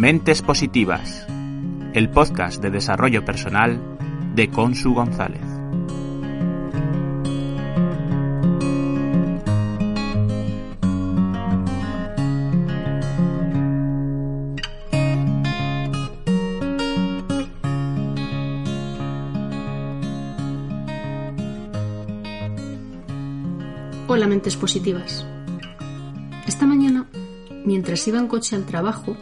Mentes Positivas, el podcast de desarrollo personal de Consu González. Hola, Mentes Positivas. Esta mañana, mientras iba en coche al trabajo,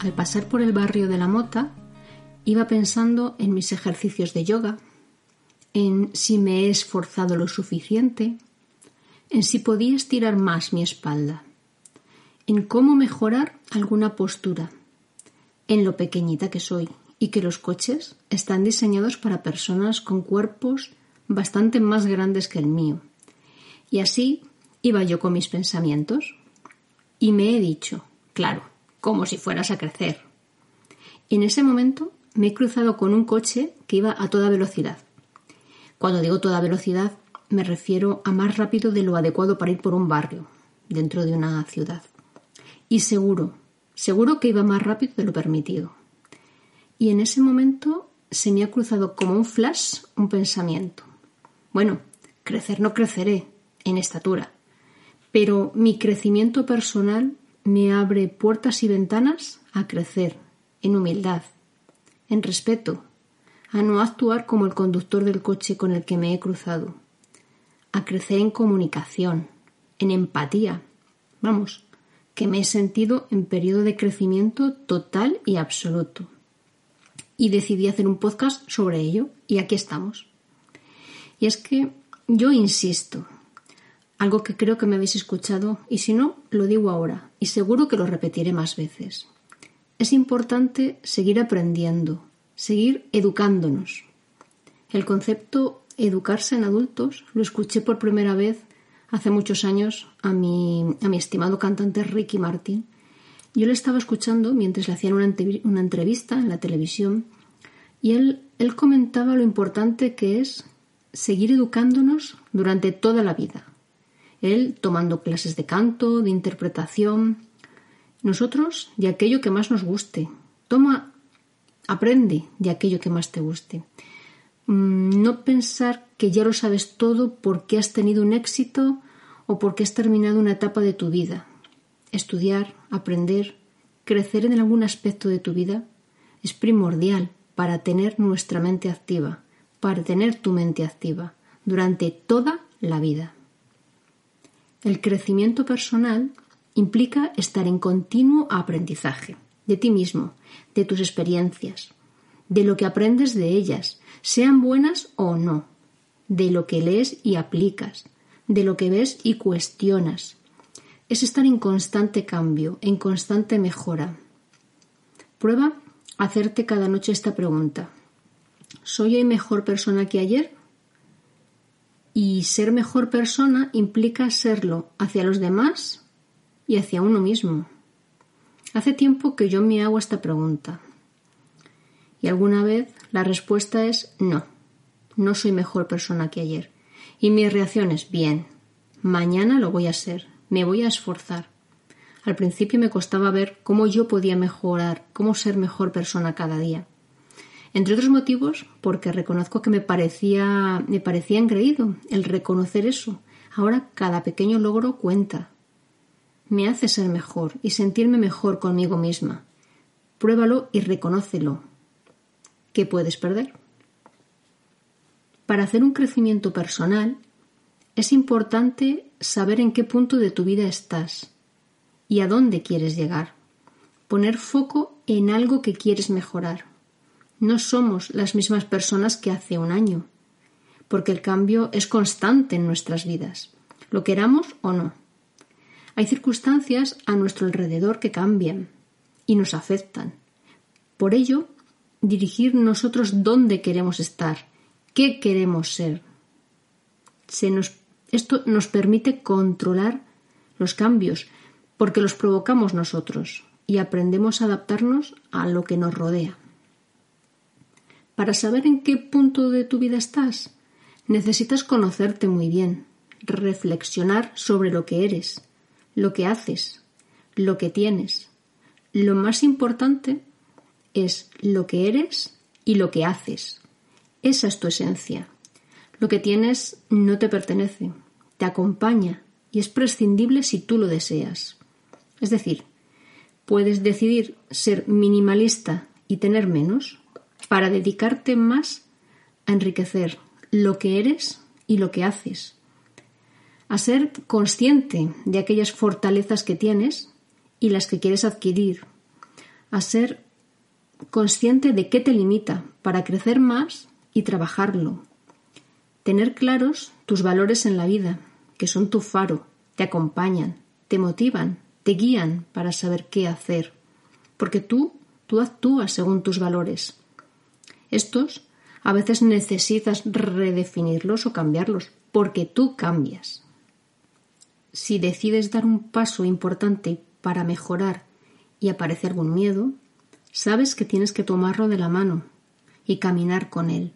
al pasar por el barrio de La Mota, iba pensando en mis ejercicios de yoga, en si me he esforzado lo suficiente, en si podía estirar más mi espalda, en cómo mejorar alguna postura, en lo pequeñita que soy y que los coches están diseñados para personas con cuerpos bastante más grandes que el mío. Y así iba yo con mis pensamientos y me he dicho, claro, como si fueras a crecer. En ese momento me he cruzado con un coche que iba a toda velocidad. Cuando digo toda velocidad, me refiero a más rápido de lo adecuado para ir por un barrio, dentro de una ciudad. Y seguro que iba más rápido de lo permitido. Y en ese momento se me ha cruzado como un flash un pensamiento. Bueno, crecer no creceré en estatura, pero mi crecimiento personal me abre puertas y ventanas a crecer, en humildad, en respeto, a no actuar como el conductor del coche con el que me he cruzado, a crecer en comunicación, en empatía. Vamos, que me he sentido en periodo de crecimiento total y absoluto. Y decidí hacer un podcast sobre ello, y aquí estamos. Y es que yo insisto, algo que creo que me habéis escuchado, y si no, lo digo ahora, y seguro que lo repetiré más veces. Es importante seguir aprendiendo, seguir educándonos. El concepto educarse en adultos lo escuché por primera vez hace muchos años a mi estimado cantante Ricky Martin. Yo le estaba escuchando mientras le hacían una entrevista en la televisión, y él comentaba lo importante que es seguir educándonos durante toda la vida. Él tomando clases de canto, de interpretación, nosotros de aquello que más nos guste. Aprende de aquello que más te guste. No pensar que ya lo sabes todo porque has tenido un éxito o porque has terminado una etapa de tu vida. Estudiar, aprender, crecer en algún aspecto de tu vida es primordial para tener nuestra mente activa, para tener tu mente activa durante toda la vida. El crecimiento personal implica estar en continuo aprendizaje de ti mismo, de tus experiencias, de lo que aprendes de ellas, sean buenas o no, de lo que lees y aplicas, de lo que ves y cuestionas. Es estar en constante cambio, en constante mejora. Prueba a hacerte cada noche esta pregunta. ¿Soy hoy mejor persona que ayer? Y ser mejor persona implica serlo hacia los demás y hacia uno mismo. Hace tiempo que yo me hago esta pregunta. Y alguna vez la respuesta es no. No soy mejor persona que ayer. Y mi reacción es bien. Mañana lo voy a ser. Me voy a esforzar. Al principio me costaba ver cómo yo podía mejorar, cómo ser mejor persona cada día. Entre otros motivos, porque reconozco que me parecía engreído el reconocer eso. Ahora cada pequeño logro cuenta. Me hace ser mejor y sentirme mejor conmigo misma. Pruébalo y reconócelo. ¿Qué puedes perder? Para hacer un crecimiento personal, es importante saber en qué punto de tu vida estás y a dónde quieres llegar. Poner foco en algo que quieres mejorar. No somos las mismas personas que hace un año, porque el cambio es constante en nuestras vidas. lo queramos o no. Hay circunstancias a nuestro alrededor que cambian y nos afectan. Por ello, dirigir nosotros dónde queremos estar, qué queremos ser. Esto nos permite controlar los cambios porque los provocamos nosotros y aprendemos a adaptarnos a lo que nos rodea. Para saber en qué punto de tu vida estás, necesitas conocerte muy bien, reflexionar sobre lo que eres, lo que haces, lo que tienes. Lo más importante es lo que eres y lo que haces. Esa es tu esencia. Lo que tienes no te pertenece, te acompaña y es prescindible si tú lo deseas. Es decir, puedes decidir ser minimalista y tener menos para dedicarte más a enriquecer lo que eres y lo que haces, a ser consciente de aquellas fortalezas que tienes y las que quieres adquirir, a ser consciente de qué te limita para crecer más y trabajarlo, tener claros tus valores en la vida, que son tu faro, te acompañan, te motivan, te guían para saber qué hacer, porque tú actúas según tus valores. Estos a veces necesitas redefinirlos o cambiarlos, porque tú cambias. Si decides dar un paso importante para mejorar y aparece algún miedo, sabes que tienes que tomarlo de la mano y caminar con él.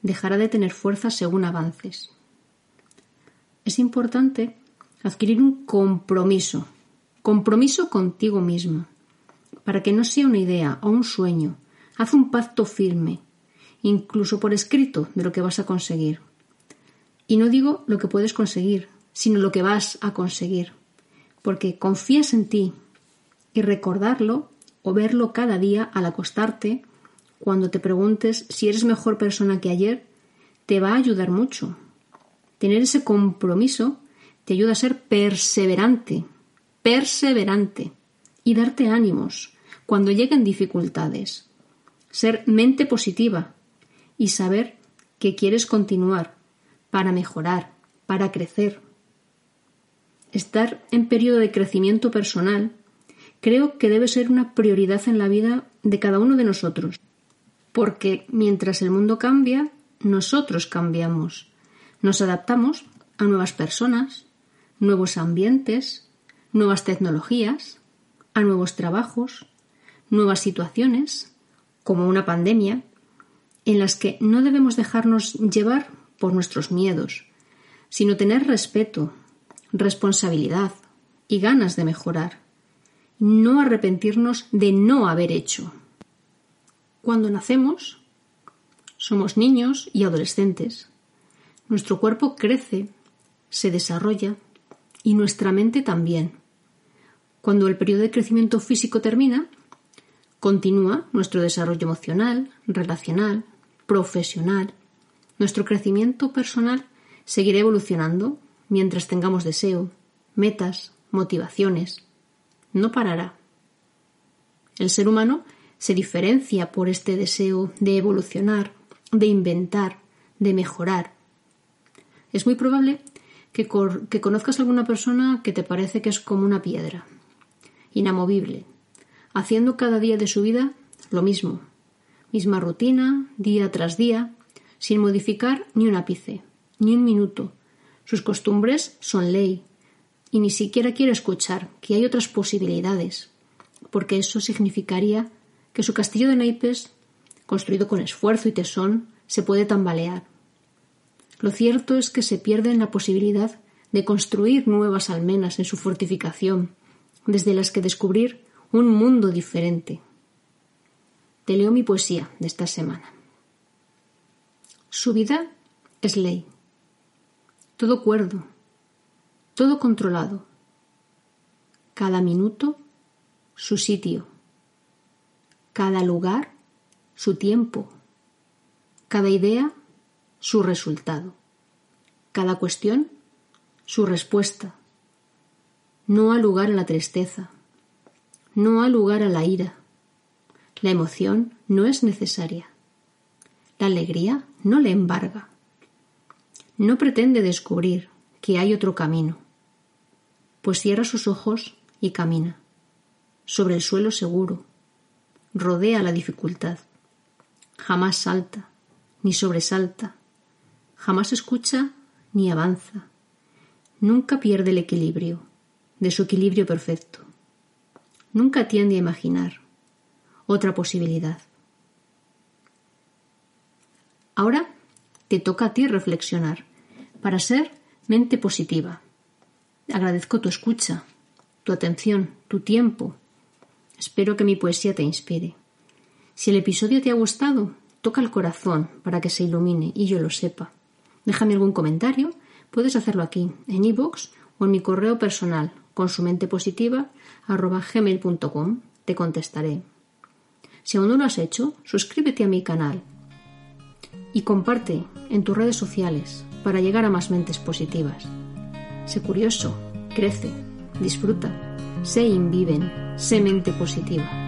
Dejará de tener fuerza según avances. Es importante adquirir un compromiso contigo mismo, para que no sea una idea o un sueño. Haz un pacto firme, incluso por escrito, de lo que vas a conseguir. Y no digo lo que puedes conseguir, sino lo que vas a conseguir, porque confías en ti y recordarlo o verlo cada día al acostarte, cuando te preguntes si eres mejor persona que ayer, te va a ayudar mucho. Tener ese compromiso te ayuda a ser perseverante y darte ánimos cuando lleguen dificultades. Ser mente positiva y saber que quieres continuar para mejorar, para crecer. Estar en periodo de crecimiento personal creo que debe ser una prioridad en la vida de cada uno de nosotros, porque mientras el mundo cambia, nosotros cambiamos. Nos adaptamos a nuevas personas, nuevos ambientes, nuevas tecnologías, a nuevos trabajos, nuevas situaciones, como una pandemia, en las que no debemos dejarnos llevar por nuestros miedos, sino tener respeto, responsabilidad y ganas de mejorar. No arrepentirnos de no haber hecho. Cuando nacemos, somos niños y adolescentes. Nuestro cuerpo crece, se desarrolla y nuestra mente también. Cuando el periodo de crecimiento físico termina, continúa nuestro desarrollo emocional, relacional, profesional. Nuestro crecimiento personal seguirá evolucionando mientras tengamos deseo, metas, motivaciones. No parará. El ser humano se diferencia por este deseo de evolucionar, de inventar, de mejorar. Es muy probable que conozcas a alguna persona que te parece que es como una piedra, inamovible, haciendo cada día de su vida lo mismo, misma rutina, día tras día, sin modificar ni un ápice, ni un minuto. Sus costumbres son ley y ni siquiera quiere escuchar que hay otras posibilidades, porque eso significaría que su castillo de naipes, construido con esfuerzo y tesón, se puede tambalear. Lo cierto es que se pierden la posibilidad de construir nuevas almenas en su fortificación, desde las que descubrir un mundo diferente. Te leo mi poesía de esta semana. Su vida es ley. Todo cuerdo, todo controlado. Cada minuto, su sitio. Cada lugar, su tiempo. Cada idea, su resultado. Cada cuestión, su respuesta. No hay lugar a la tristeza. No hay lugar a la ira. La emoción no es necesaria. La alegría no le embarga. No pretende descubrir que hay otro camino. Pues cierra sus ojos y camina. Sobre el suelo seguro. Rodea la dificultad. Jamás salta, ni sobresalta. Jamás escucha, ni avanza. Nunca pierde el equilibrio, de su equilibrio perfecto. Nunca tiende a imaginar otra posibilidad. Ahora te toca a ti reflexionar para ser mente positiva. Agradezco tu escucha, tu atención, tu tiempo. Espero que mi poesía te inspire. Si el episodio te ha gustado, toca el corazón para que se ilumine y yo lo sepa. Déjame algún comentario. Puedes hacerlo aquí, en iVoox o en mi correo personal, consumentepositiva@gmail.com. Te contestaré. Si aún no lo has hecho, suscríbete a mi canal y comparte en tus redes sociales para llegar a más mentes positivas. Sé curioso, crece, disfruta, sé inviven, sé mente positiva.